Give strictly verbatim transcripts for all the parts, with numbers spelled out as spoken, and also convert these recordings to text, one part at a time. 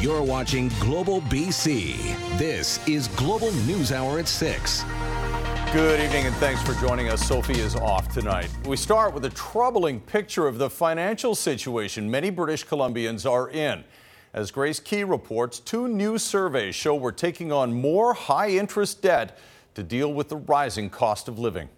You're watching Global B C. This is Global News Hour at six. Good evening and thanks for joining us. Sophie is off tonight. We start with a troubling picture of the financial situation many British Columbians are in. As Grace Key reports, two new surveys show we're taking on more high-interest debt to deal with the rising cost of living.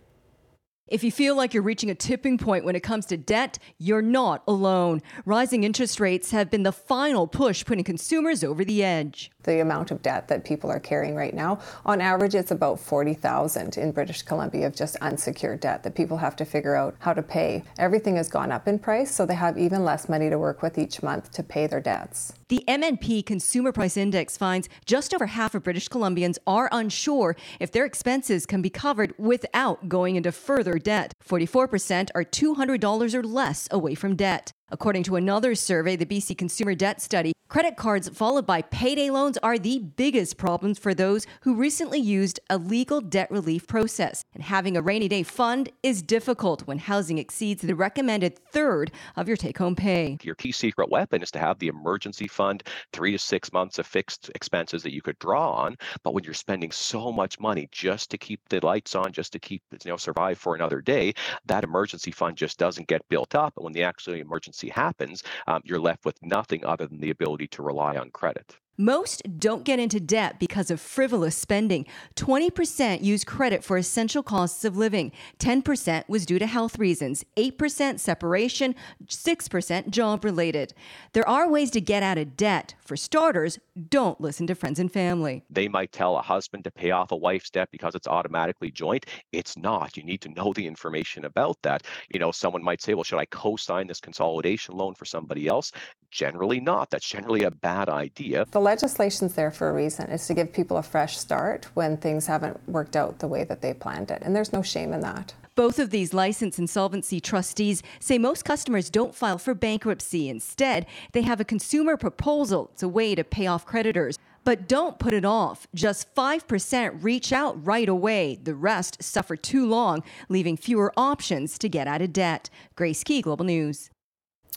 If you feel like you're reaching a tipping point when it comes to debt, you're not alone. Rising interest rates have been the final push putting consumers over the edge. The amount of debt that people are carrying right now, on average, it's about forty thousand in British Columbia of just unsecured debt that people have to figure out how to pay. Everything has gone up in price, so they have even less money to work with each month to pay their debts. The M N P Consumer Price Index finds just over half of British Columbians are unsure if their expenses can be covered without going into further debt. forty-four percent are two hundred dollars or less away from debt. According to another survey, the B C Consumer Debt Study, credit cards followed by payday loans are the biggest problems for those who recently used a legal debt relief process. And having a rainy day fund is difficult when housing exceeds the recommended third of your take-home pay. Your key secret weapon is to have the emergency fund, three to six months of fixed expenses that you could draw on. But when you're spending so much money just to keep the lights on, just to keep, you know, survive for another day, that emergency fund just doesn't get built up. And when the actual emergency happens, um, you're left with nothing other than the ability to rely on credit. Most don't get into debt because of frivolous spending. twenty percent use credit for essential costs of living. ten percent was due to health reasons, eight percent separation, six percent job-related. There are ways to get out of debt. For starters, don't listen to friends and family. They might tell a husband to pay off a wife's debt because it's automatically joint. It's not. You need to know the information about that. You know, someone might say, well, should I co-sign this consolidation loan for somebody else? Generally not. That's generally a bad idea. The legislation's there for a reason. It's to give people a fresh start when things haven't worked out the way that they planned it. And there's no shame in that. Both of these licensed insolvency trustees say most customers don't file for bankruptcy. Instead, they have a consumer proposal. It's a way to pay off creditors. But don't put it off. Just five percent reach out right away. The rest suffer too long, leaving fewer options to get out of debt. Grace Key, Global News.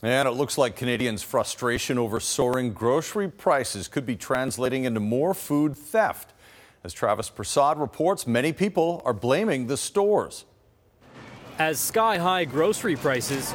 And it looks like Canadians' frustration over soaring grocery prices could be translating into more food theft. As Travis Prasad reports, many people are blaming the stores. As sky-high grocery prices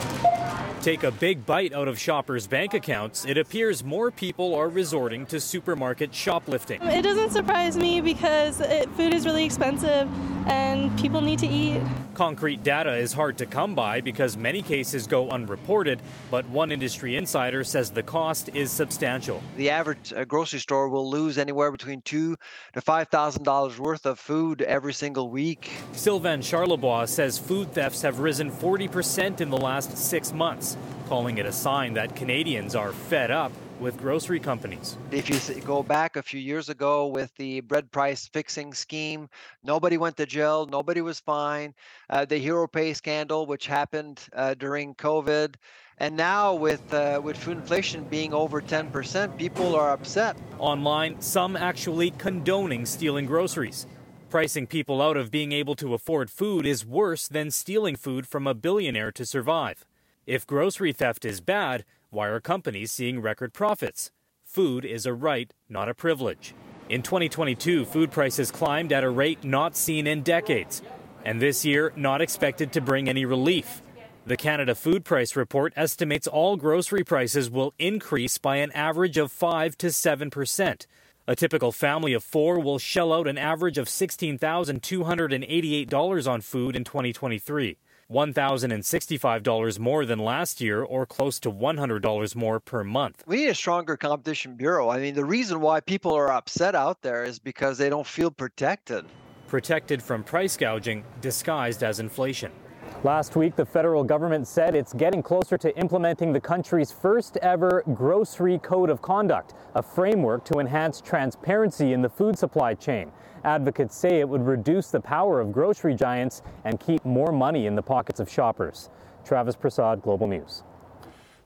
take a big bite out of shoppers' bank accounts, it appears more people are resorting to supermarket shoplifting. It doesn't surprise me because it, food is really expensive and people need to eat. Concrete data is hard to come by because many cases go unreported, but one industry insider says the cost is substantial. The average uh, grocery store will lose anywhere between two thousand dollars to five thousand dollars worth of food every single week. Sylvain Charlebois says food thefts have risen forty percent in the last six months, calling it a sign that Canadians are fed up with grocery companies. If you go back a few years ago with the bread price fixing scheme, nobody went to jail, nobody was fined. Uh, the Hero Pay scandal, which happened uh, during COVID, and now with uh, with food inflation being over ten percent, people are upset. Online, some actually condoning stealing groceries. Pricing people out of being able to afford food is worse than stealing food from a billionaire to survive. If grocery theft is bad, why are companies seeing record profits? Food is a right, not a privilege. In twenty twenty-two, food prices climbed at a rate not seen in decades, and this year not expected to bring any relief. The Canada Food Price Report estimates all grocery prices will increase by an average of five to seven percent. A typical family of four will shell out an average of sixteen thousand two hundred eighty-eight dollars on food in twenty twenty-three. one thousand sixty-five dollars more than last year, or close to one hundred dollars more per month. We need a stronger competition bureau. I mean, the reason why people are upset out there is because they don't feel protected. Protected from price gouging disguised as inflation. Last week, the federal government said it's getting closer to implementing the country's first ever grocery code of conduct, a framework to enhance transparency in the food supply chain. Advocates say it would reduce the power of grocery giants and keep more money in the pockets of shoppers. Travis Prasad, Global News.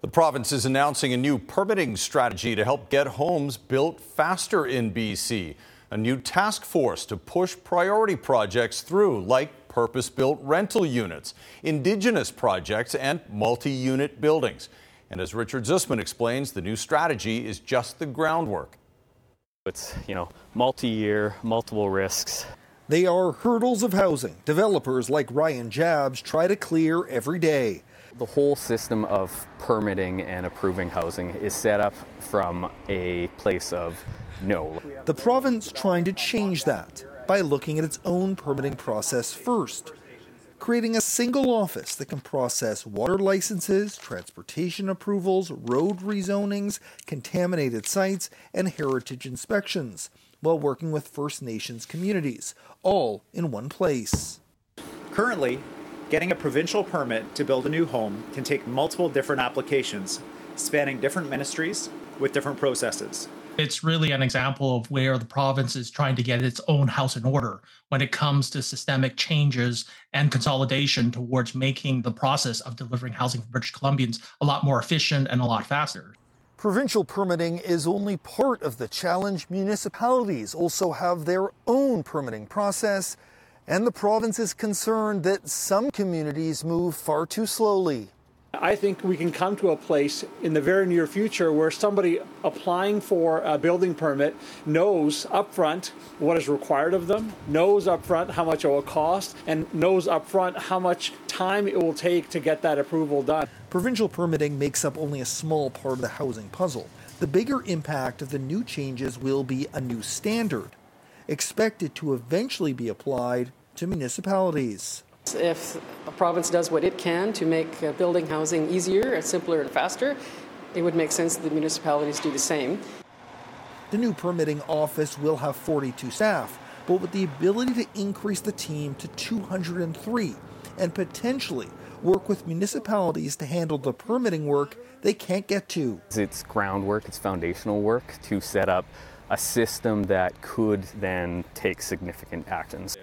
The province is announcing a new permitting strategy to help get homes built faster in B C. A new task force to push priority projects through, like purpose-built rental units, Indigenous projects, and multi-unit buildings. And as Richard Zussman explains, the new strategy is just the groundwork. It's, you know, multi-year, multiple risks. They are hurdles of housing developers like Ryan Jabs try to clear every day. The whole system of permitting and approving housing is set up from a place of no. The province trying to change that by looking at its own permitting process first, creating a single office that can process water licenses, transportation approvals, road rezonings, contaminated sites, and heritage inspections, while working with First Nations communities, all in one place. Currently, getting a provincial permit to build a new home can take multiple different applications, spanning different ministries with different processes. It's really an example of where the province is trying to get its own house in order when it comes to systemic changes and consolidation towards making the process of delivering housing for British Columbians a lot more efficient and a lot faster. Provincial permitting is only part of the challenge. Municipalities also have their own permitting process, and the province is concerned that some communities move far too slowly. I think we can come to a place in the very near future where somebody applying for a building permit knows upfront what is required of them, knows upfront how much it will cost, and knows upfront how much time it will take to get that approval done. Provincial permitting makes up only a small part of the housing puzzle. The bigger impact of the new changes will be a new standard, expected to eventually be applied to municipalities. If a province does what it can to make building housing easier, simpler and faster, it would make sense that the municipalities do the same. The new permitting office will have forty-two staff, but with the ability to increase the team to two hundred three and potentially work with municipalities to handle the permitting work they can't get to. It's groundwork, it's foundational work to set up a system that could then take significant actions.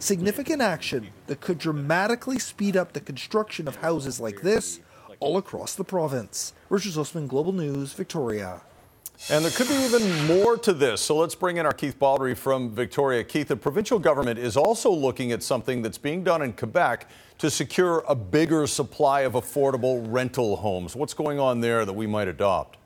Significant action that could dramatically speed up the construction of houses like this all across the province. Richard Zussman, Global News, Victoria. And there could be even more to this, so let's bring in our Keith Baldry from Victoria. Keith, the provincial government is also looking at something that's being done in Quebec to secure a bigger supply of affordable rental homes. What's going on there that we might adopt?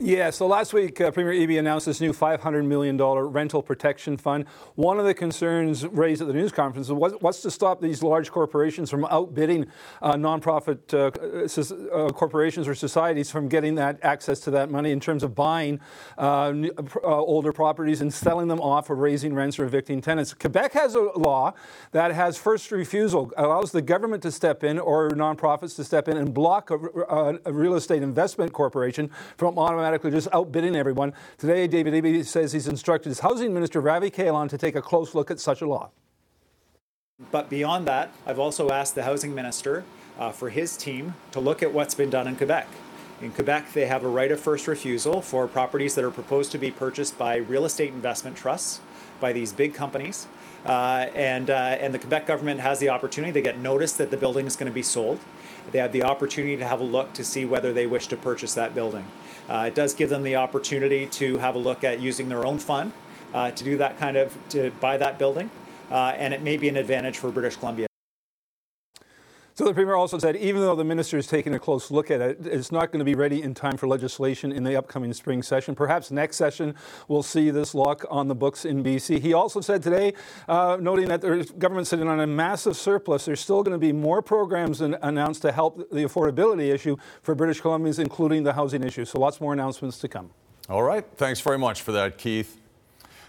Yeah, so last week, uh, Premier Eby announced this new five hundred million dollars rental protection fund. One of the concerns raised at the news conference was what's to stop these large corporations from outbidding uh, nonprofit uh, uh, corporations or societies from getting that access to that money in terms of buying uh, new, uh, older properties and selling them off or raising rents or evicting tenants. Quebec has a law that has first refusal, allows the government to step in or nonprofits to step in and block a, a, a real estate investment corporation from automatic just outbidding everyone. Today, David Eby says he's instructed his housing minister, Ravi Kalan, to take a close look at such a law. But beyond that, I've also asked the housing minister uh, for his team to look at what's been done in Quebec. In Quebec, they have a right of first refusal for properties that are proposed to be purchased by real estate investment trusts, by these big companies. Uh, and, uh, and the Quebec government has the opportunity. They get notice that the building is going to be sold. They have the opportunity to have a look to see whether they wish to purchase that building. Uh, it does give them the opportunity to have a look at using their own fund uh, to do that kind of, to buy that building. Uh, and it may be an advantage for British Columbia. So the Premier also said even though the minister is taking a close look at it, it's not going to be ready in time for legislation in the upcoming spring session. Perhaps next session we'll see this law on the books in B C. He also said today, uh, noting that the government's sitting on a massive surplus, there's still going to be more programs announced to help the affordability issue for British Columbians, including the housing issue. So lots more announcements to come. All right. Thanks very much for that, Keith.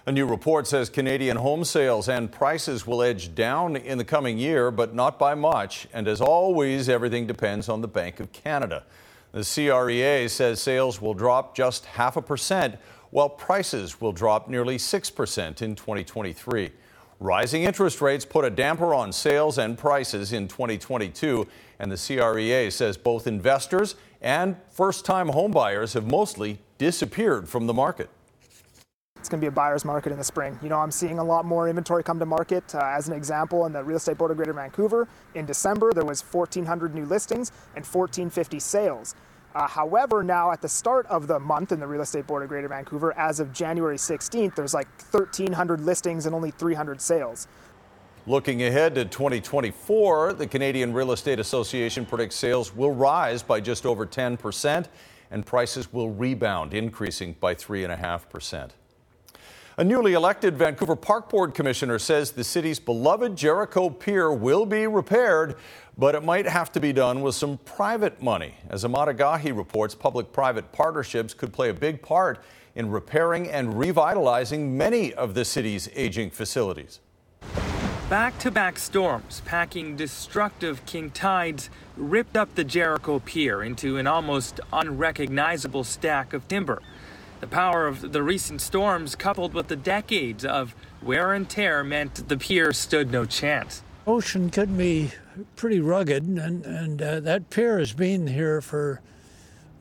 A new report says Canadian home sales and prices will edge down in the coming year, but not by much. And as always, everything depends on the Bank of Canada. The C R E A says sales will drop just half a percent, while prices will drop nearly six percent in twenty twenty-three. Rising interest rates put a damper on sales and prices in twenty twenty-two, and the C R E A says both investors and first-time homebuyers have mostly disappeared from the market. It's going to be a buyer's market in the spring. You know, I'm seeing a lot more inventory come to market. Uh, as an example, in the Real Estate Board of Greater Vancouver, in December, there was fourteen hundred new listings and fourteen fifty sales. Uh, however, now at the start of the month in the Real Estate Board of Greater Vancouver, as of January sixteenth, there's like thirteen hundred listings and only three hundred sales. Looking ahead to twenty twenty-four, the Canadian Real Estate Association predicts sales will rise by just over ten percent and prices will rebound, increasing by three point five percent. A newly elected Vancouver Park Board commissioner says the city's beloved Jericho Pier will be repaired, but it might have to be done with some private money. As Amatagahi reports, public-private partnerships could play a big part in repairing and revitalizing many of the city's aging facilities. Back-to-back storms packing destructive king tides ripped up the Jericho Pier into an almost unrecognizable stack of timber. The power of the recent storms coupled with the decades of wear and tear meant the pier stood no chance. Ocean can be pretty rugged, and, and uh, that pier has been here for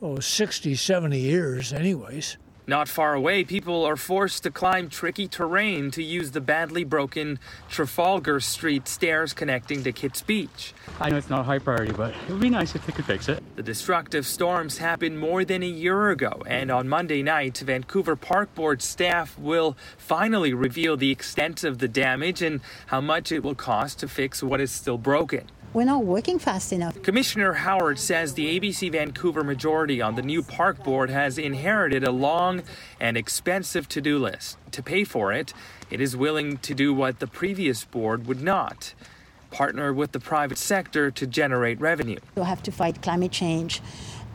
oh, sixty, seventy years anyways. Not far away, people are forced to climb tricky terrain to use the badly broken Trafalgar Street stairs connecting to Kitts Beach. I know it's not a high priority, but it would be nice if they could fix it. The destructive storms happened more than a year ago, and on Monday night, Vancouver Park Board staff will finally reveal the extent of the damage and how much it will cost to fix what is still broken. We're not working fast enough. Commissioner Howard says the A B C Vancouver majority on the new park board has inherited a long and expensive to-do list. To pay for it, it is willing to do what the previous board would not, partner with the private sector to generate revenue. We'll have to fight climate change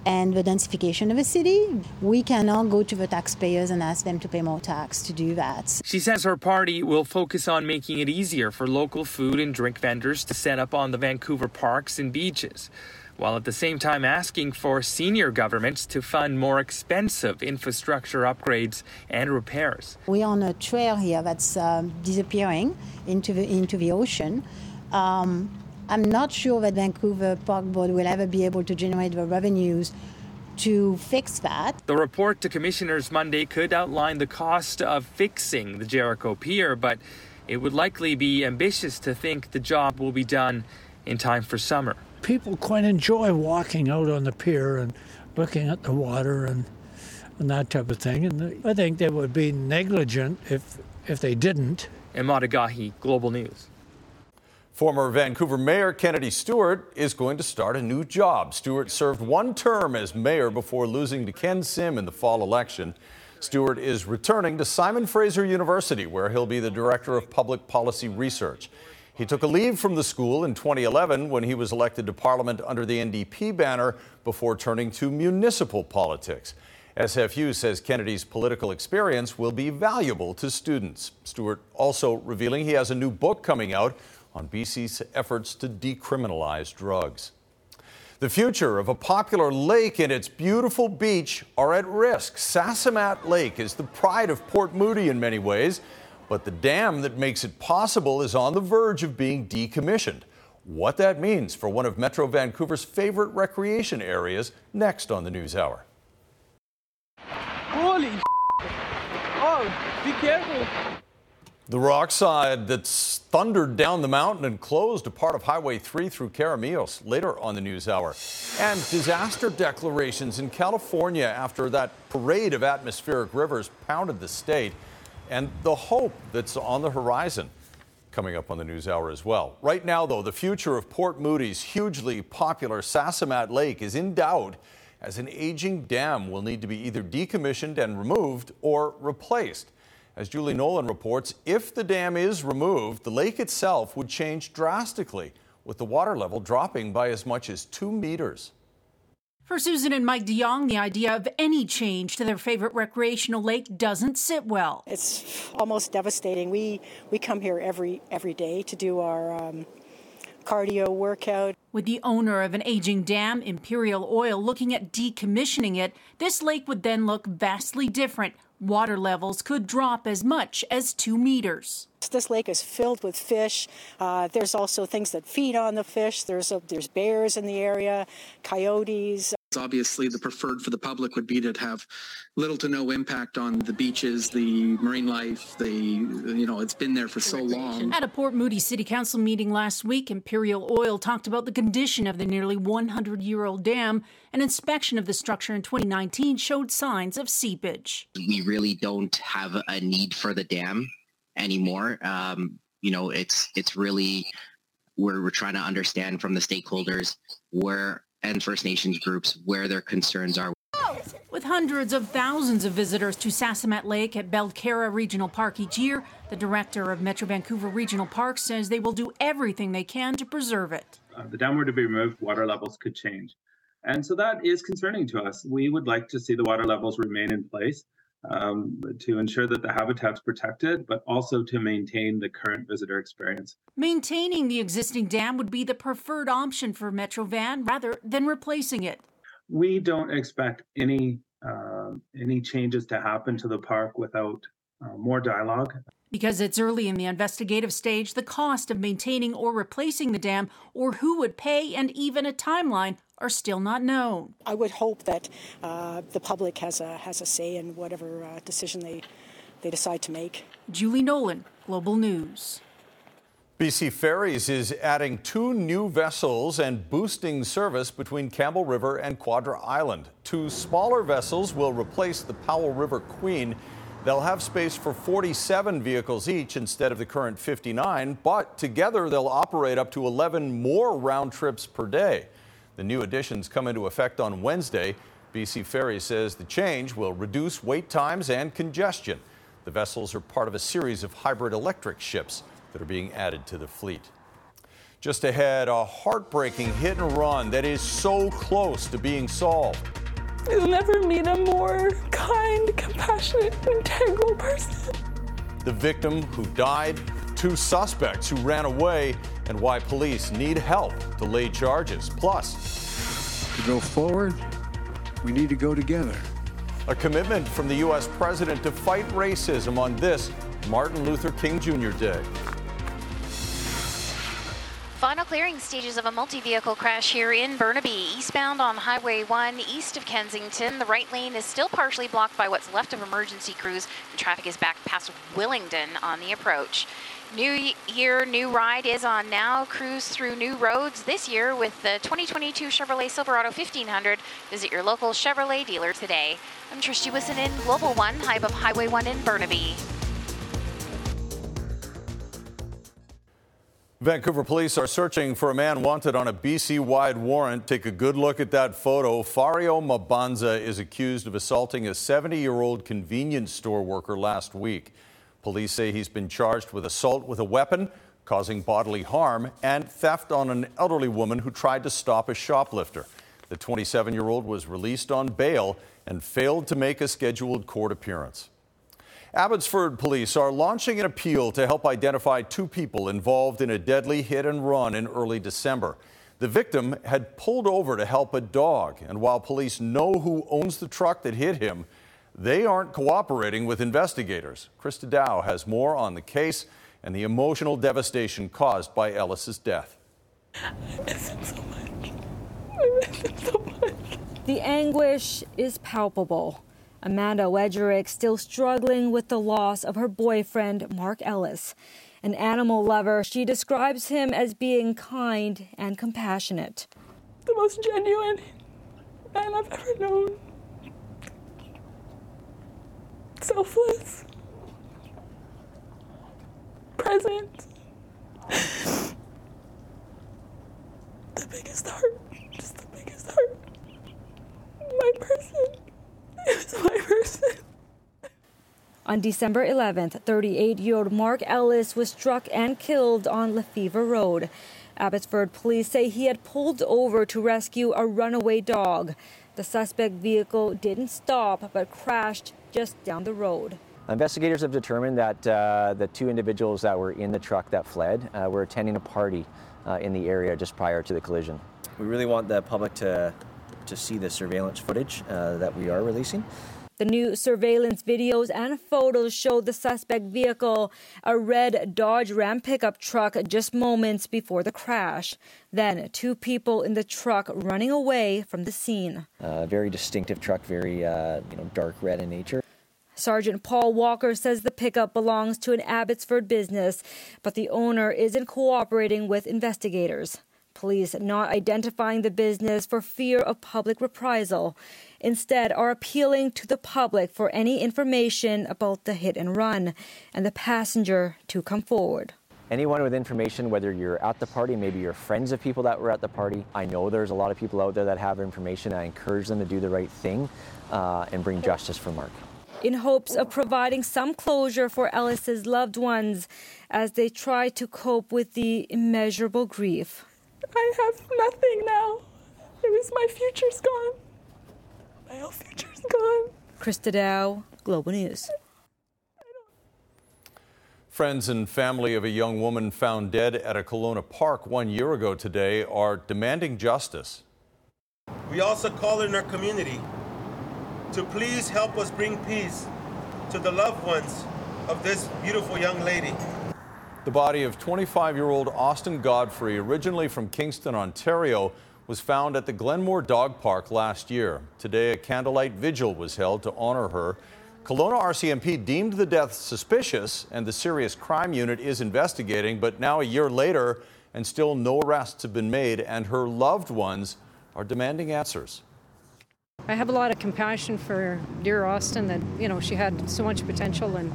and the densification of a city. We cannot go to the taxpayers and ask them to pay more tax to do that. She says her party will focus on making it easier for local food and drink vendors to set up on the Vancouver parks and beaches, while at the same time asking for senior governments to fund more expensive infrastructure upgrades and repairs. We're on a trail here that's uh, disappearing into the, into the ocean. Um, I'm not sure that Vancouver Park Board will ever be able to generate the revenues to fix that. The report to commissioners Monday could outline the cost of fixing the Jericho Pier, but it would likely be ambitious to think the job will be done in time for summer. People quite enjoy walking out on the pier and looking at the water and, and that type of thing. And I think they would be negligent if, if they didn't. Amatagahi, Global News. Former Vancouver Mayor Kennedy Stewart is going to start a new job. Stewart served one term as mayor before losing to Ken Sim in the fall election. Stewart is returning to Simon Fraser University, where he'll be the director of public policy research. He took a leave from the school in twenty eleven when he was elected to Parliament under the N D P banner before turning to municipal politics. S F U says Kennedy's political experience will be valuable to students. Stewart also revealing he has a new book coming out on B C's efforts to decriminalize drugs. The future of a popular lake and its beautiful beach are at risk. Sasamat Lake is the pride of Port Moody in many ways, but the dam that makes it possible is on the verge of being decommissioned. What that means for one of Metro Vancouver's favorite recreation areas, next on the News Hour. Holy s***. Oh, be careful. The rock slide that's thundered down the mountain and closed a part of Highway three through Caramillos, later on the News Hour. And disaster declarations in California after that parade of atmospheric rivers pounded the state, and the hope that's on the horizon coming up on the News Hour as well. Right now, though, the future of Port Moody's hugely popular Sasamat Lake is in doubt, as an aging dam will need to be either decommissioned and removed or replaced. As Julie Nolan reports, if the dam is removed, the lake itself would change drastically, with the water level dropping by as much as two meters. For Susan and Mike DeYoung, the idea of any change to their favorite recreational lake doesn't sit well. It's almost devastating. We we come here every every day to do our um, cardio workout. With the owner of an aging dam, Imperial Oil, looking at decommissioning it, this lake would then look vastly different. Water levels could drop as much as two meters. This lake is filled with fish. Uh, there's also things that feed on the fish. There's a, there's bears in the area, coyotes. It's obviously the preferred for the public would be to have little to no impact on the beaches, the marine life. The you know, it's been there for so long. At a Port Moody City Council meeting last week, Imperial Oil talked about the condition of the nearly one hundred year old dam. An inspection of the structure in twenty nineteen showed signs of seepage. We really don't have a need for the dam anymore. Um, you know, it's it's really where we're trying to understand from the stakeholders where and First Nations groups where their concerns are. With hundreds of thousands of visitors to Sasamat Lake at Belcarra Regional Park each year, the director of Metro Vancouver Regional Parks says they will do everything they can to preserve it. If the dam were to be removed, water levels could change. And so that is concerning to us. We would like to see the water levels remain in place um, to ensure that the habitat's protected, but also to maintain the current visitor experience. Maintaining the existing dam would be the preferred option for Metro Van rather than replacing it. We don't expect any uh, any changes to happen to the park without uh, more dialogue. Because it's early in the investigative stage, the cost of maintaining or replacing the dam, or who would pay, and even a timeline are still not known. I would hope that uh, the public has a has a say in whatever uh, decision they they decide to make. Julie Nolan, Global News. B C Ferries is adding two new vessels and boosting service between Campbell River and Quadra Island. Two smaller vessels will replace the Powell River Queen. They'll have space for forty-seven vehicles each instead of the current fifty-nine, but together they'll operate up to eleven more round trips per day. The new additions come into effect on Wednesday. B C Ferries says the change will reduce wait times and congestion. The vessels are part of a series of hybrid electric ships that are being added to the fleet. Just ahead, a heartbreaking hit and run that is so close to being solved. You'll never meet a more kind, compassionate, integral person. The victim who died, two suspects who ran away, and why police need help to lay charges. Plus, to go forward, we need to go together. A commitment from the U S president to fight racism on this Martin Luther King Junior Day. Final clearing stages of a multi-vehicle crash here in Burnaby, eastbound on Highway one east of Kensington. The right lane is still partially blocked by what's left of emergency crews, and traffic is back past Willingdon on the approach. New Year, New Ride is on now. Cruise through new roads this year with the twenty twenty-two Chevrolet Silverado fifteen hundred. Visit your local Chevrolet dealer today. I'm Trish Jewison in Global One, high above Highway one in Burnaby. Vancouver police are searching for a man wanted on a B C-wide warrant. Take a good look at that photo. Fario Mabanza is accused of assaulting a seventy-year-old convenience store worker last week. Police say he's been charged with assault with a weapon, causing bodily harm, and theft on an elderly woman who tried to stop a shoplifter. The twenty-seven-year-old was released on bail and failed to make a scheduled court appearance. Abbotsford police are launching an appeal to help identify two people involved in a deadly hit and run in early December. The victim had pulled over to help a dog, and while police know who owns the truck that hit him, they aren't cooperating with investigators. Krista Dow has more on the case and the emotional devastation caused by Ellis's death. I miss him so much. I miss him so much. The anguish is palpable. Amanda Wedgerick still struggling with the loss of her boyfriend, Mark Ellis. An animal lover, she describes him as being kind and compassionate. The most genuine man I've ever known. Selfless. Present. The biggest heart. Just the biggest heart. My person. On December eleventh, thirty-eight-year-old Mark Ellis was struck and killed on Lefevre Road. Abbotsford police say he had pulled over to rescue a runaway dog. The suspect vehicle didn't stop but crashed just down the road. Investigators have determined that uh, the two individuals that were in the truck that fled uh, were attending a party uh, in the area just prior to the collision. We really want the public to to see the surveillance footage uh, that we are releasing. The new surveillance videos and photos show the suspect vehicle, a red Dodge Ram pickup truck, just moments before the crash. Then two people in the truck running away from the scene. A uh, very distinctive truck, very uh, you know, dark red in nature. Sergeant Paul Walker says the pickup belongs to an Abbotsford business, but the owner isn't cooperating with investigators. Police not identifying the business for fear of public reprisal. Instead, are appealing to the public for any information about the hit and run and the passenger to come forward. anyone with information, whether you're at the party, maybe you're friends of people that were at the party. I know there's a lot of people out there that have information. I encourage them to do the right thing uh, and bring justice for Mark. In hopes of providing some closure for Ellis's loved ones as they try to cope with the immeasurable grief. I have nothing now. It was my future's gone. My whole future's gone. Krista Dow, Global News. Friends and family of a young woman found dead at a Kelowna park one year ago today are demanding justice. We also call in our community to please help us bring peace to the loved ones of this beautiful young lady. The body of twenty-five-year-old Austin Godfrey, originally from Kingston, Ontario, was found at the Glenmore Dog Park last year. Today, a candlelight vigil was held to honor her. Kelowna R C M P deemed the death suspicious, and the Serious Crime Unit is investigating, but now a year later, and still no arrests have been made, and her loved ones are demanding answers. I have a lot of compassion for dear Austin, that, you know, she had so much potential and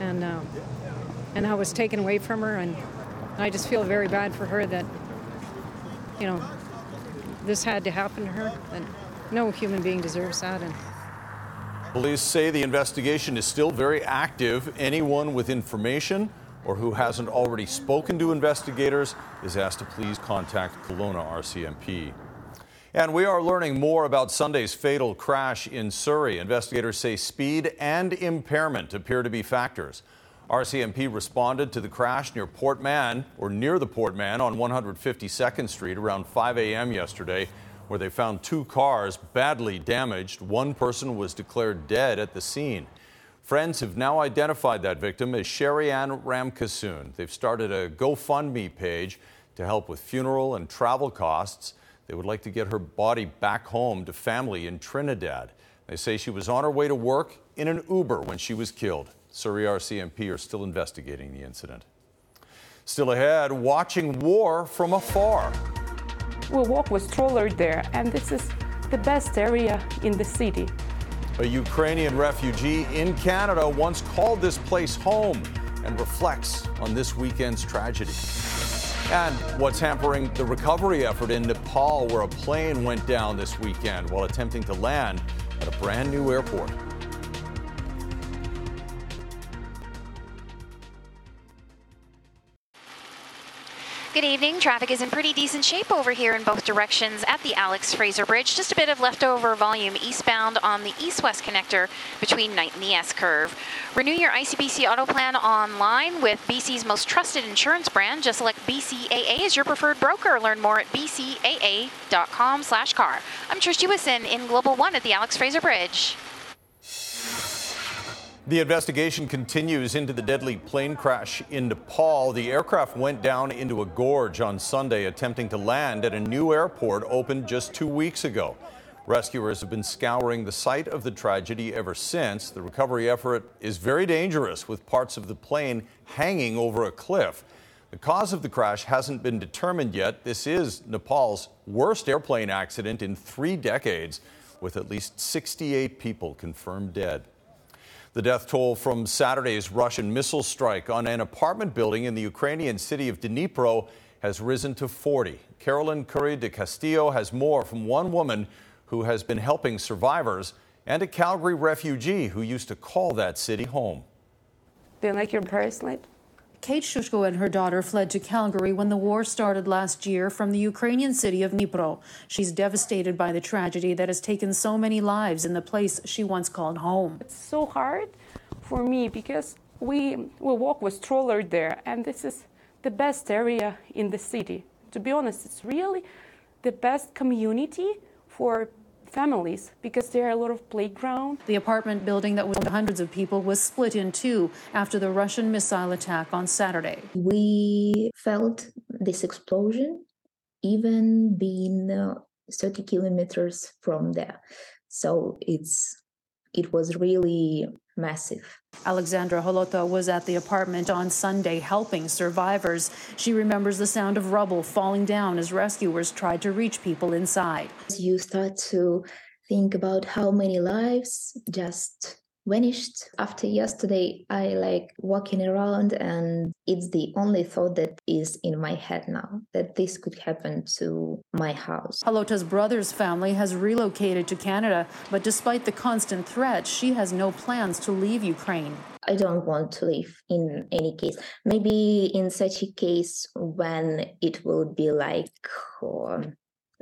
and uh, and how it was taken away from her, and I just feel very bad for her that, you know, this had to happen to her, and no human being deserves that. And police say the investigation is still very active. Anyone with information or who hasn't already spoken to investigators is asked to please contact Kelowna R C M P. And we are learning more about Sunday's fatal crash in Surrey. Investigators say speed and impairment appear to be factors. R C M P responded to the crash near Port Mann, or near the Port Mann, on one hundred fifty-second Street around five a.m. yesterday, where they found two cars badly damaged. One person was declared dead at the scene. Friends have now identified that victim as Sherry Ann Ramkassoon. They've started a GoFundMe page to help with funeral and travel costs. They would like to get her body back home to family in Trinidad. They say she was on her way to work in an Uber when she was killed. Surrey R C M P are still investigating the incident. Still ahead, watching war from afar. We walk with stroller there, and this is the best area in the city. A Ukrainian refugee in Canada once called this place home and reflects on this weekend's tragedy. And what's hampering the recovery effort in Nepal, where a plane went down this weekend while attempting to land at a brand new airport. Good evening. Traffic is in pretty decent shape over here in both directions at the Alex Fraser Bridge. Just a bit of leftover volume eastbound on the east-west connector between Knight and the S-Curve. Renew your I C B C auto plan online with B C's most trusted insurance brand. Just select B C A A as your preferred broker. Learn more at bcaa.com slash car. I'm Trish Jewison in Global One at the Alex Fraser Bridge. The investigation continues into the deadly plane crash in Nepal. The aircraft went down into a gorge on Sunday, attempting to land at a new airport opened just two weeks ago. Rescuers have been scouring the site of the tragedy ever since. The recovery effort is very dangerous, with parts of the plane hanging over a cliff. The cause of the crash hasn't been determined yet. This is Nepal's worst airplane accident in three decades, with at least sixty-eight people confirmed dead. The death toll from Saturday's Russian missile strike on an apartment building in the Ukrainian city of Dnipro has risen to forty. Carolyn Curry de Castillo has more from one woman who has been helping survivors and a Calgary refugee who used to call that city home. Been like your bracelet? Kate Shushko and her daughter fled to Calgary when the war started last year from the Ukrainian city of Dnipro. She's devastated by the tragedy that has taken so many lives in the place she once called home. It's so hard for me because we, we walk with stroller there, and this is the best area in the city. To be honest, it's really the best community for families, because there are a lot of playground. The apartment building that was hundreds of people was split in two after the Russian missile attack on Saturday. We felt this explosion, even being uh, thirty kilometers from there. So it's it was really massive. Alexandra Holota was at the apartment on Sunday helping survivors. She remembers the sound of rubble falling down as rescuers tried to reach people inside. You start to think about how many lives just vanished after yesterday. I like walking around and it's the only thought that is in my head now, that this could happen to my house. Halota's brother's family has relocated to Canada, but despite the constant threat, she has no plans to leave Ukraine. I don't want to leave in any case. Maybe in such a case when it will be like uh,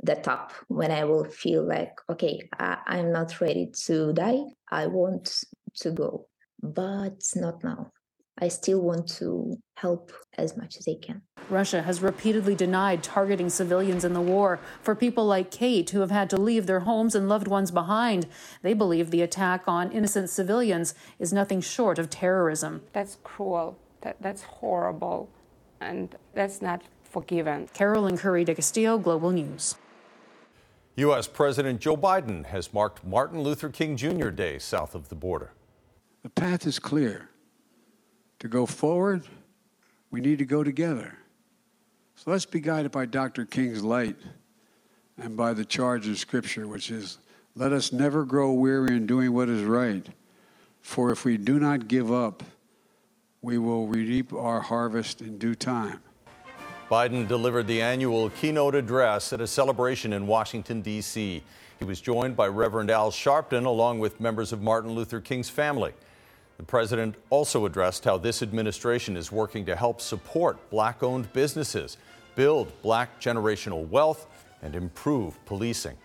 the top, when I will feel like, okay, I- I'm not ready to die. I want to go, but not now. I still want to help as much as I can. Russia has repeatedly denied targeting civilians in the war. For people like Kate, who have had to leave their homes and loved ones behind, they believe the attack on innocent civilians is nothing short of terrorism. That's cruel. That, that's horrible. And that's not forgiven. Carolyn Curry de Castillo, Global News. U S. President Joe Biden has marked Martin Luther King Junior Day south of the border. The path is clear. To go forward, we need to go together. So let's be guided by Doctor King's light and by the charge of Scripture, which is, let us never grow weary in doing what is right, for if we do not give up, we will reap our harvest in due time. Biden delivered the annual keynote address at a celebration in Washington, D C. He was joined by Reverend Al Sharpton, along with members of Martin Luther King's family. The president also addressed how this administration is working to help support Black-owned businesses, build Black generational wealth, and improve policing.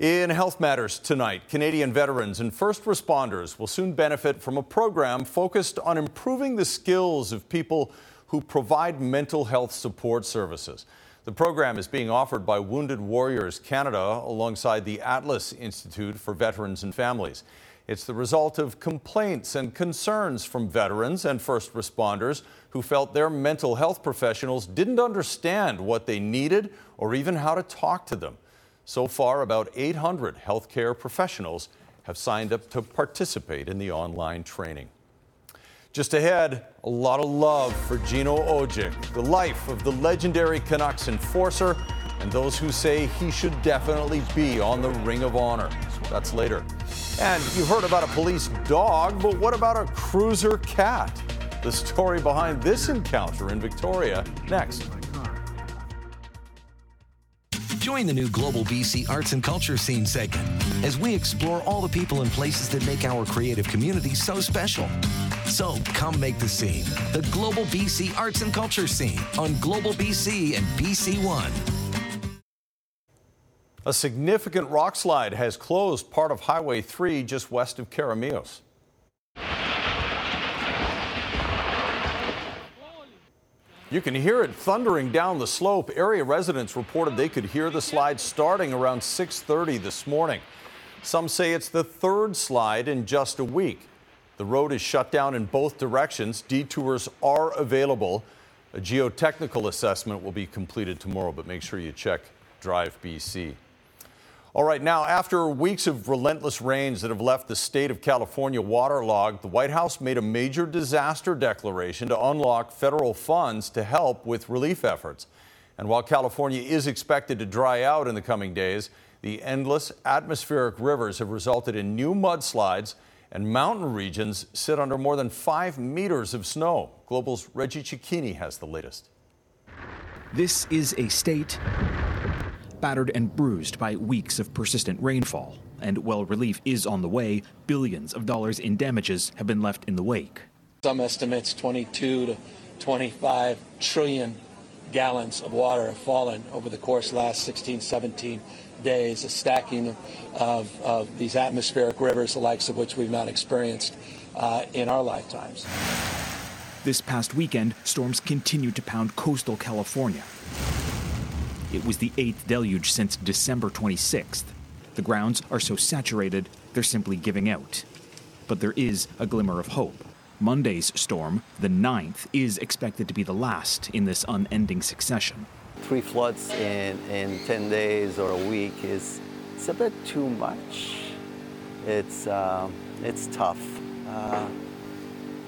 In health matters tonight, Canadian veterans and first responders will soon benefit from a program focused on improving the skills of people who provide mental health support services. The program is being offered by Wounded Warriors Canada alongside the Atlas Institute for Veterans and Families. It's the result of complaints and concerns from veterans and first responders who felt their mental health professionals didn't understand what they needed or even how to talk to them. So far, about eight hundred healthcare professionals have signed up to participate in the online training. Just ahead, a lot of love for Gino Odjick, the life of the legendary Canucks enforcer, and those who say he should definitely be on the Ring of Honor. That's later. And you heard about a police dog, but what about a cruiser cat? The story behind this encounter in Victoria, next. Join the new Global B C Arts and Culture Scene segment as we explore all the people and places that make our creative community so special. So come make the scene. The Global B C Arts and Culture Scene on Global B C and B C One. A significant rock slide has closed part of Highway three just west of Karamios. You can hear it thundering down the slope. Area residents reported they could hear the slide starting around six thirty this morning. Some say it's the third slide in just a week. The road is shut down in both directions. Detours are available. A geotechnical assessment will be completed tomorrow, but make sure you check Drive B C. All right, now, after weeks of relentless rains that have left the state of California waterlogged, the White House made a major disaster declaration to unlock federal funds to help with relief efforts. And while California is expected to dry out in the coming days, the endless atmospheric rivers have resulted in new mudslides, and mountain regions sit under more than five meters of snow. Global's Reggie Cicchini has the latest. This is a state battered and bruised by weeks of persistent rainfall. And while relief is on the way, billions of dollars in damages have been left in the wake. Some estimates twenty-two to twenty-five trillion gallons of water have fallen over the course of the last sixteen, seventeen days, a stacking of, of these atmospheric rivers, the likes of which we've not experienced uh, in our lifetimes. This past weekend, storms continued to pound coastal California. It was the eighth deluge since December twenty-sixth. The grounds are so saturated, they're simply giving out. But there is a glimmer of hope. Monday's storm, the ninth, is expected to be the last in this unending succession. Three floods in, in ten days or a week is it's a bit too much. It's, uh, it's tough. Uh,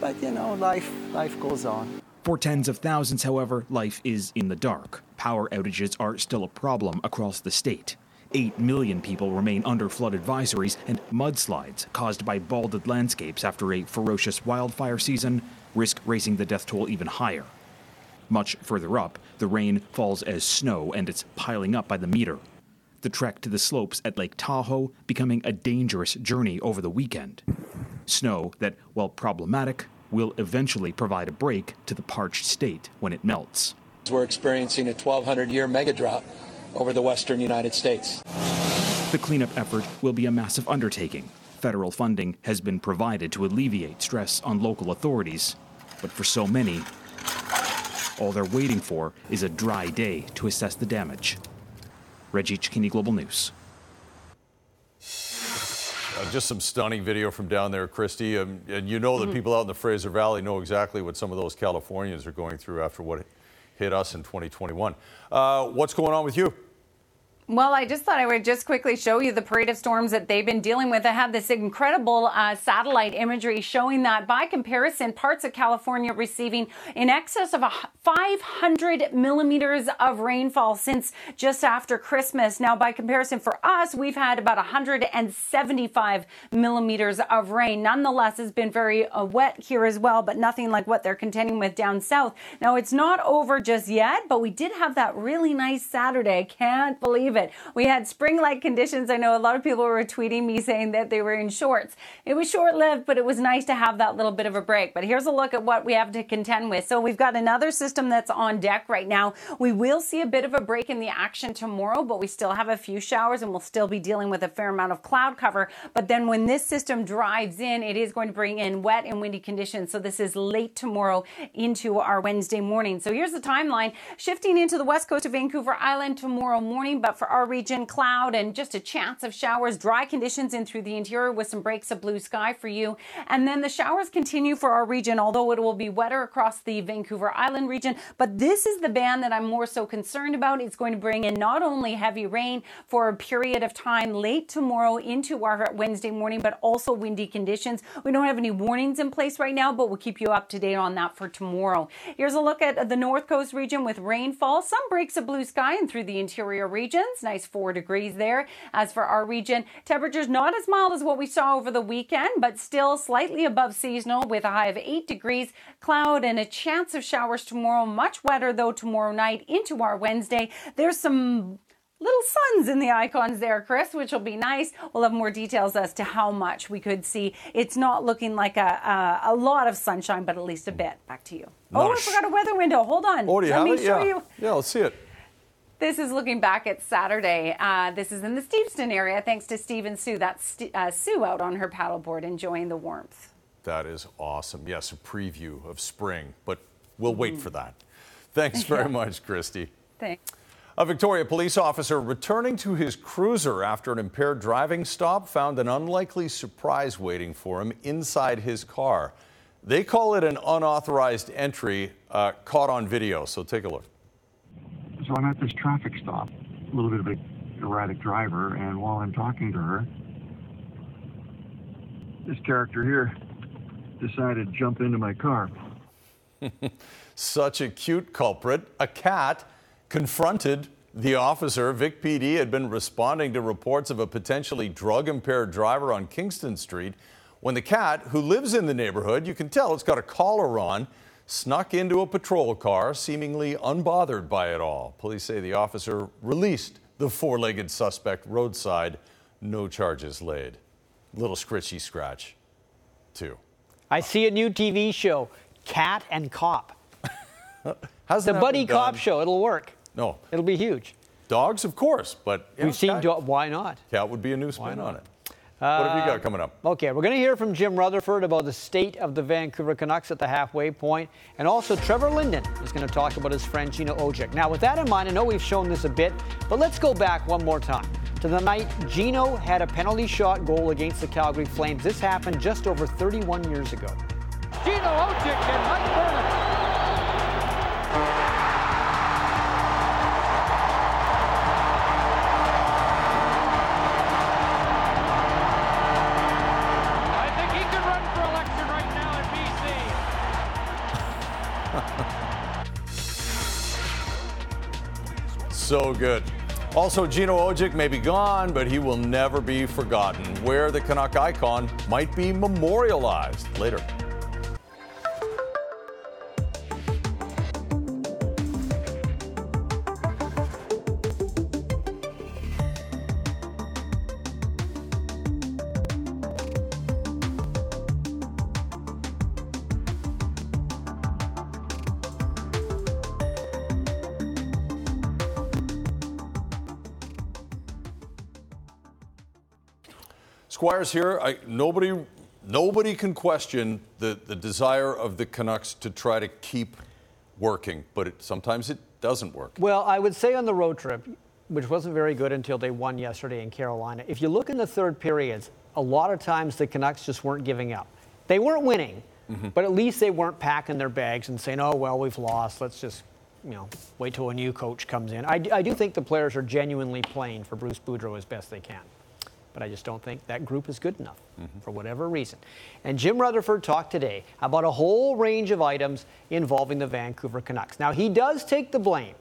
but, you know, life, life goes on. For tens of thousands, however, life is in the dark. Power outages are still a problem across the state. eight million people remain under flood advisories, and mudslides caused by balded landscapes after a ferocious wildfire season risk raising the death toll even higher. Much further up, the rain falls as snow, and it's piling up by the meter. The trek to the slopes at Lake Tahoe becoming a dangerous journey over the weekend. Snow that, while problematic, will eventually provide a break to the parched state when it melts. We're experiencing a twelve hundred year mega drought over the western United States. The cleanup effort will be a massive undertaking. Federal funding has been provided to alleviate stress on local authorities, but for so many, all they're waiting for is a dry day to assess the damage. Reggie Cicchini, Global News. Uh, just some stunning video from down there, Christy. Um, and you know that mm-hmm. people out in the Fraser Valley know exactly what some of those Californians are going through after what hit us in twenty twenty-one. Uh, what's going on with you? Well, I just thought I would just quickly show you the parade of storms that they've been dealing with. I have this incredible uh, satellite imagery showing that, by comparison, parts of California receiving in excess of a five hundred millimeters of rainfall since just after Christmas. Now, by comparison for us, we've had about one hundred seventy-five millimeters of rain. Nonetheless, it's been very uh, wet here as well, but nothing like what they're contending with down south. Now, it's not over just yet, but we did have that really nice Saturday. I can't believe it. We had spring-like conditions. I know a lot of people were tweeting me saying that they were in shorts. It was short-lived, but it was nice to have that little bit of a break. But here's a look at what we have to contend with. So we've got another system that's on deck right now. We will see a bit of a break in the action tomorrow, but we still have a few showers and we'll still be dealing with a fair amount of cloud cover. But then when this system drives in, it is going to bring in wet and windy conditions. So this is late tomorrow into our Wednesday morning. So here's the timeline. Shifting into the west coast of Vancouver Island tomorrow morning, but for our region, cloud and just a chance of showers, dry conditions in through the interior with some breaks of blue sky for you. And then the showers continue for our region, although it will be wetter across the Vancouver Island region. But this is the band that I'm more so concerned about. It's going to bring in not only heavy rain for a period of time late tomorrow into our Wednesday morning, but also windy conditions. We don't have any warnings in place right now, but we'll keep you up to date on that for tomorrow. Here's a look at the North Coast region with rainfall, some breaks of blue sky and through the interior region. Nice four degrees there. As for our region, temperatures not as mild as what we saw over the weekend, but still slightly above seasonal with a high of eight degrees, cloud and a chance of showers tomorrow. Much wetter though tomorrow night into our Wednesday. There's some little suns in the icons there, Chris, which will be nice. We'll have more details as to how much we could see. It's not looking like a a, a lot of sunshine, but at least a bit. Back to you. Not oh, I forgot a weather window. Hold on. Oh, do you Let have me it? Show yeah. you. Yeah, let's see it. This is looking back at Saturday. Uh, this is in the Steveston area. Thanks to Steve and Sue. That's St- uh, Sue out on her paddleboard enjoying the warmth. That is awesome. Yes, a preview of spring, but we'll wait mm. for that. Thanks very much, Christy. Thanks. A Victoria police officer returning to his cruiser after an impaired driving stop found an unlikely surprise waiting for him inside his car. They call it an unauthorized entry, uh, caught on video. So take a look. So I'm at this traffic stop, a little bit of an erratic driver, and while I'm talking to her, this character here decided to jump into my car. Such a cute culprit. A cat confronted the officer. Vic P D had been responding to reports of a potentially drug-impaired driver on Kingston Street when the cat, who lives in the neighborhood, you can tell it's got a collar on, snuck into a patrol car, seemingly unbothered by it all. Police say the officer released the four-legged suspect roadside. No charges laid. Little scritchy scratch, too. I see a new T V show, Cat and Cop. How's the buddy cop show? It'll work. No. It'll be huge. Dogs, of course, but... We've know, seen... Cat, do- why not? Cat would be a new spin on it. What have you got coming up? Uh, okay, we're going to hear from Jim Rutherford about the state of the Vancouver Canucks at the halfway point. And also Trevor Linden is going to talk about his friend Gino Odjick. Now, with that in mind, I know we've shown this a bit, but let's go back one more time to the night Gino had a penalty shot goal against the Calgary Flames. This happened just over thirty-one years ago. Gino Odjick and Mike Vernon. So good. Also, Gino Odjick may be gone, but he will never be forgotten, where the Canuck icon might be memorialized later. Squires here, I, nobody nobody can question the, the desire of the Canucks to try to keep working, but it, sometimes it doesn't work. Well, I would say on the road trip, which wasn't very good until they won yesterday in Carolina, if you look in the third periods, a lot of times the Canucks just weren't giving up. They weren't winning, mm-hmm. but at least they weren't packing their bags and saying, oh, well, we've lost, let's just, you know, wait till a new coach comes in. I, I do think the players are genuinely playing for Bruce Boudreau as best they can. But I just don't think that group is good enough mm-hmm. for whatever reason. And Jim Rutherford talked today about a whole range of items involving the Vancouver Canucks. Now, he does take the blame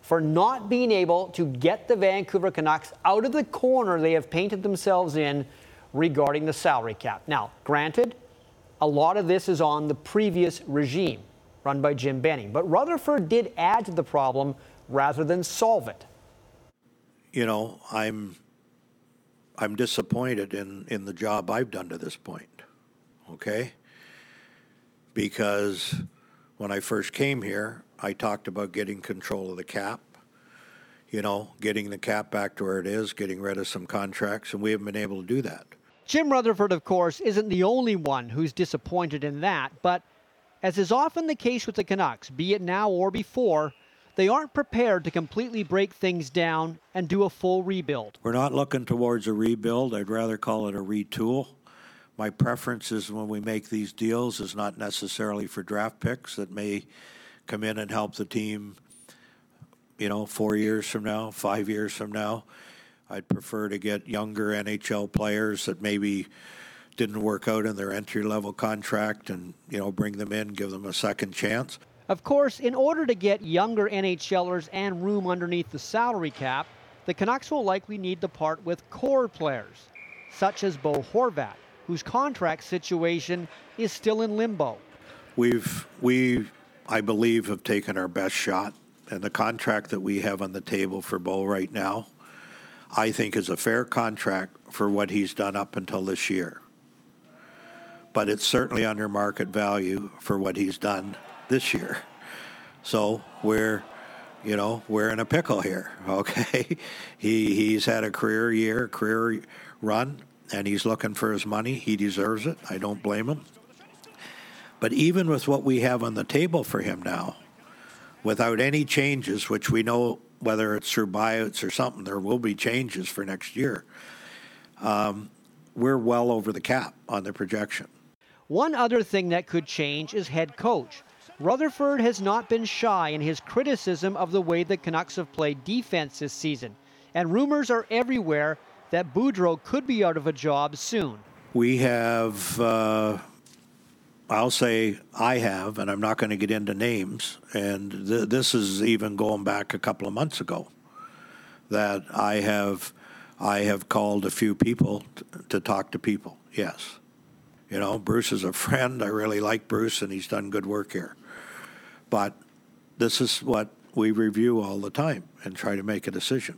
for not being able to get the Vancouver Canucks out of the corner they have painted themselves in regarding the salary cap. Now, granted, a lot of this is on the previous regime run by Jim Benning. But Rutherford did add to the problem rather than solve it. You know, I'm... I'm disappointed in, in the job I've done to this point, okay? Because when I first came here, I talked about getting control of the cap, you know, getting the cap back to where it is, getting rid of some contracts, and we haven't been able to do that. Jim Rutherford, of course, isn't the only one who's disappointed in that, but as is often the case with the Canucks, be it now or before, they aren't prepared to completely break things down and do a full rebuild. We're not looking towards a rebuild. I'd rather call it a retool. My preference is when we make these deals is not necessarily for draft picks that may come in and help the team, you know, four years from now, five years from now. I'd prefer to get younger N H L players that maybe didn't work out in their entry-level contract and, you know, bring them in, give them a second chance. Of course, in order to get younger N H L ers and room underneath the salary cap, the Canucks will likely need to part with core players, such as Bo Horvat, whose contract situation is still in limbo. We've, we, I believe, have taken our best shot, and the contract that we have on the table for Bo right now, I think is a fair contract for what he's done up until this year. But it's certainly under market value for what he's done this year. So we're, you know, we're in a pickle here, okay? He he's had a career year, career run, and he's looking for his money. He deserves it. I don't blame him. But even with what we have on the table for him now, without any changes, which we know whether it's through buyouts or something, there will be changes for next year, um, we're well over the cap on the projection. One other thing that could change is head coach. Rutherford has not been shy in his criticism of the way the Canucks have played defense this season, and rumors are everywhere that Boudreau could be out of a job soon. We have, uh, I'll say I have, and I'm not going to get into names, and th- this is even going back a couple of months ago, that I have, I have called a few people t- to talk to people, yes. You know, Bruce is a friend. I really like Bruce, and he's done good work here. But this is what we review all the time and try to make a decision.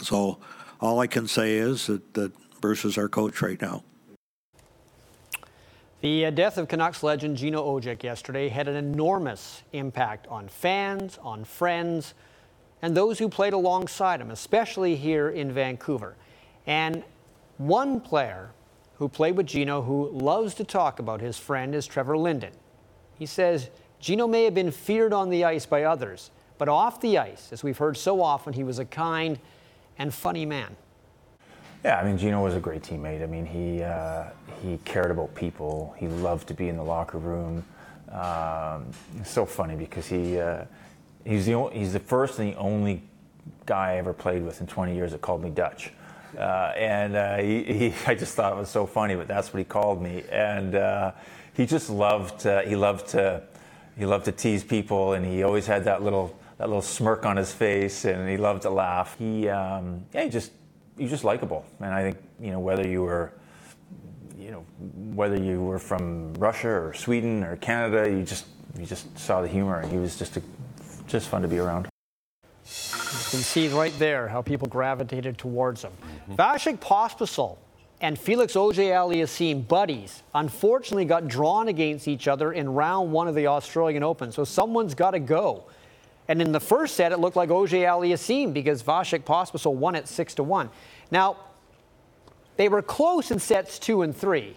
So all I can say is that, that Bruce is our coach right now. The uh, death of Canucks legend Gino Odjick yesterday had an enormous impact on fans, on friends, and those who played alongside him, especially here in Vancouver. And one player who played with Gino who loves to talk about his friend is Trevor Linden. He says, Gino may have been feared on the ice by others, but off the ice, as we've heard so often, he was a kind and funny man. Yeah, I mean, Gino was a great teammate. I mean, he uh, he cared about people. He loved to be in the locker room. Um, it's so funny because he uh, he's the only, he's the first and the only guy I ever played with in twenty years that called me Dutch. Uh, and uh, he, he, I just thought it was so funny, but that's what he called me. And uh, he just loved uh, he loved to. He loved to tease people, and he always had that little that little smirk on his face, and he loved to laugh. He, um, yeah, he just, he was just likable. And I think, you know, whether you were, you know, whether you were from Russia or Sweden or Canada, you just, you just saw the humor, and he was just, a, just fun to be around. You can see right there how people gravitated towards him. Mm-hmm. Vasek Pospisil and Felix Auger-Aliassime, buddies, unfortunately got drawn against each other in round one of the Australian Open. So someone's got to go. And in the first set, it looked like Auger-Aliassime because Vasek Pospisil won it six to one. Now, they were close in sets two and three.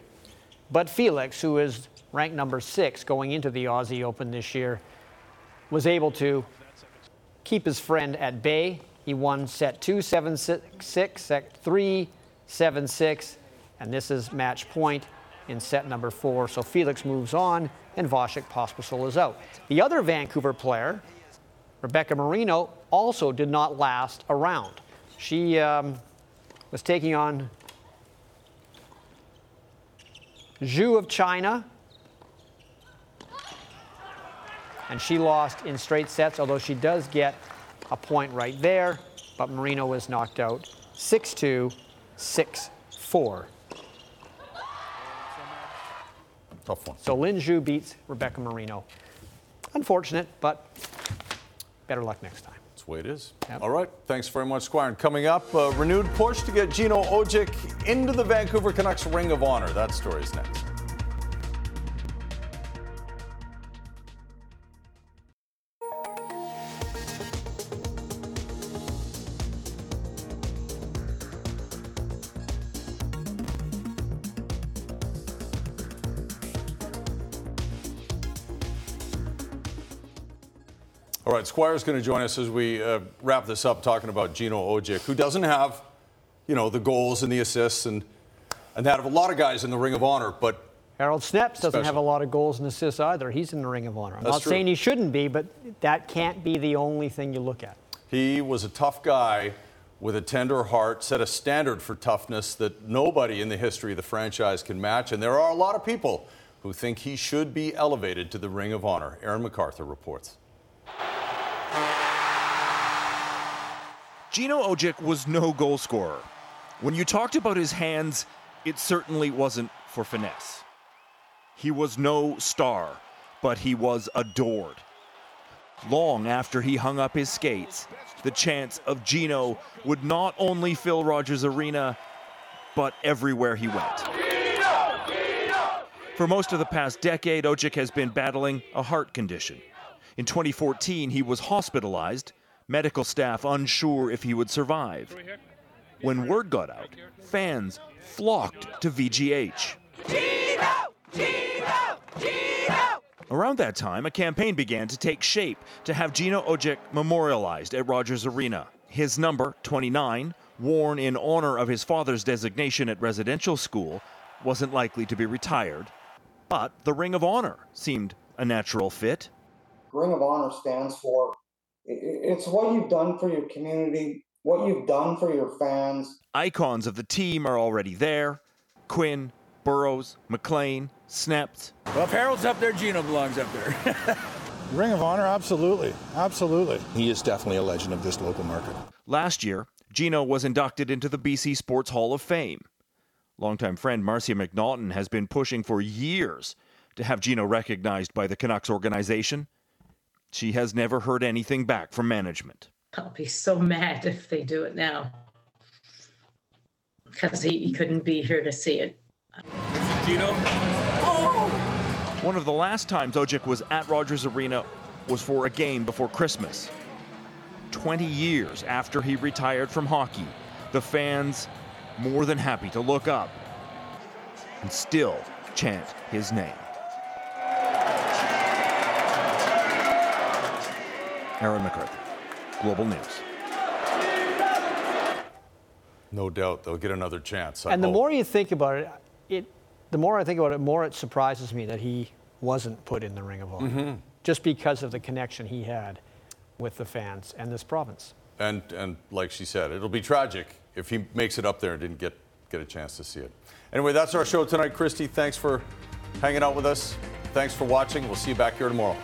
But Felix, who is ranked number six going into the Aussie Open this year, was able to keep his friend at bay. He won set two, seven, six, six, set three, seven, six, and this is match point in set number four. So Felix moves on, and Vasek Pospisil is out. The other Vancouver player, Rebecca Marino, also did not last a round. She um, was taking on Zhu of China, and she lost in straight sets, although she does get a point right there. But Marino was knocked out six two, six four. Tough one. So Lin Zhu beats Rebecca Marino. Unfortunate, but better luck next time. That's the way it is. Yep. All right. Thanks very much, Squire. And coming up, a renewed push to get Gino Odjick into the Vancouver Canucks Ring of Honor. That story's next. All right, Squire's going to join us as we uh, wrap this up, talking about Gino Odjick, who doesn't have, you know, the goals and the assists and and that of a lot of guys in the Ring of Honor, but Harold Sneps doesn't have a lot of goals and assists either. He's in the Ring of Honor. I'm That's not true. saying he shouldn't be, but that can't be the only thing you look at. He was a tough guy with a tender heart, set a standard for toughness that nobody in the history of the franchise can match, and there are a lot of people who think he should be elevated to the Ring of Honor. Aaron MacArthur reports. Gino Odjick was no goal scorer. When you talked about his hands, it certainly wasn't for finesse. He was no star, but he was adored. Long after he hung up his skates, the chants of Gino would not only fill Rogers Arena, but everywhere he went. Gino, Gino! For most of the past decade, Odjick has been battling a heart condition. In twenty fourteen, he was hospitalized, medical staff unsure if he would survive. When word got out, fans flocked to V G H. Gino! Gino! Gino! Around that time, a campaign began to take shape to have Gino Odjick memorialized at Rogers Arena. His number, twenty-nine, worn in honor of his father's designation at residential school, wasn't likely to be retired, but the Ring of Honor seemed a natural fit. Ring of Honor stands for, it's what you've done for your community, what you've done for your fans. Icons of the team are already there. Quinn, Burroughs, McLean, Sneps. Well, if Harold's up there, Gino belongs up there. Ring of Honor, absolutely, absolutely. He is definitely a legend of this local market. Last year, Gino was inducted into the B C Sports Hall of Fame. Longtime friend Marcia McNaughton has been pushing for years to have Gino recognized by the Canucks organization. She has never heard anything back from management. I'll be so mad if they do it now, because he, he couldn't be here to see it. Gino. Oh! One of the last times Odjick was at Rogers Arena was for a game before Christmas. twenty years after he retired from hockey, the fans more than happy to look up and still chant his name. Aaron MacArthur, Global News. No doubt they'll get another chance. I and the hope. more you think about it, it, the more I think about it, more it surprises me that he wasn't put in the Ring of Honor, mm-hmm. just because of the connection he had with the fans and this province. And and like she said, it'll be tragic if he makes it up there and didn't get, get a chance to see it. Anyway, that's our show tonight. Christy, thanks for hanging out with us. Thanks for watching. We'll see you back here tomorrow.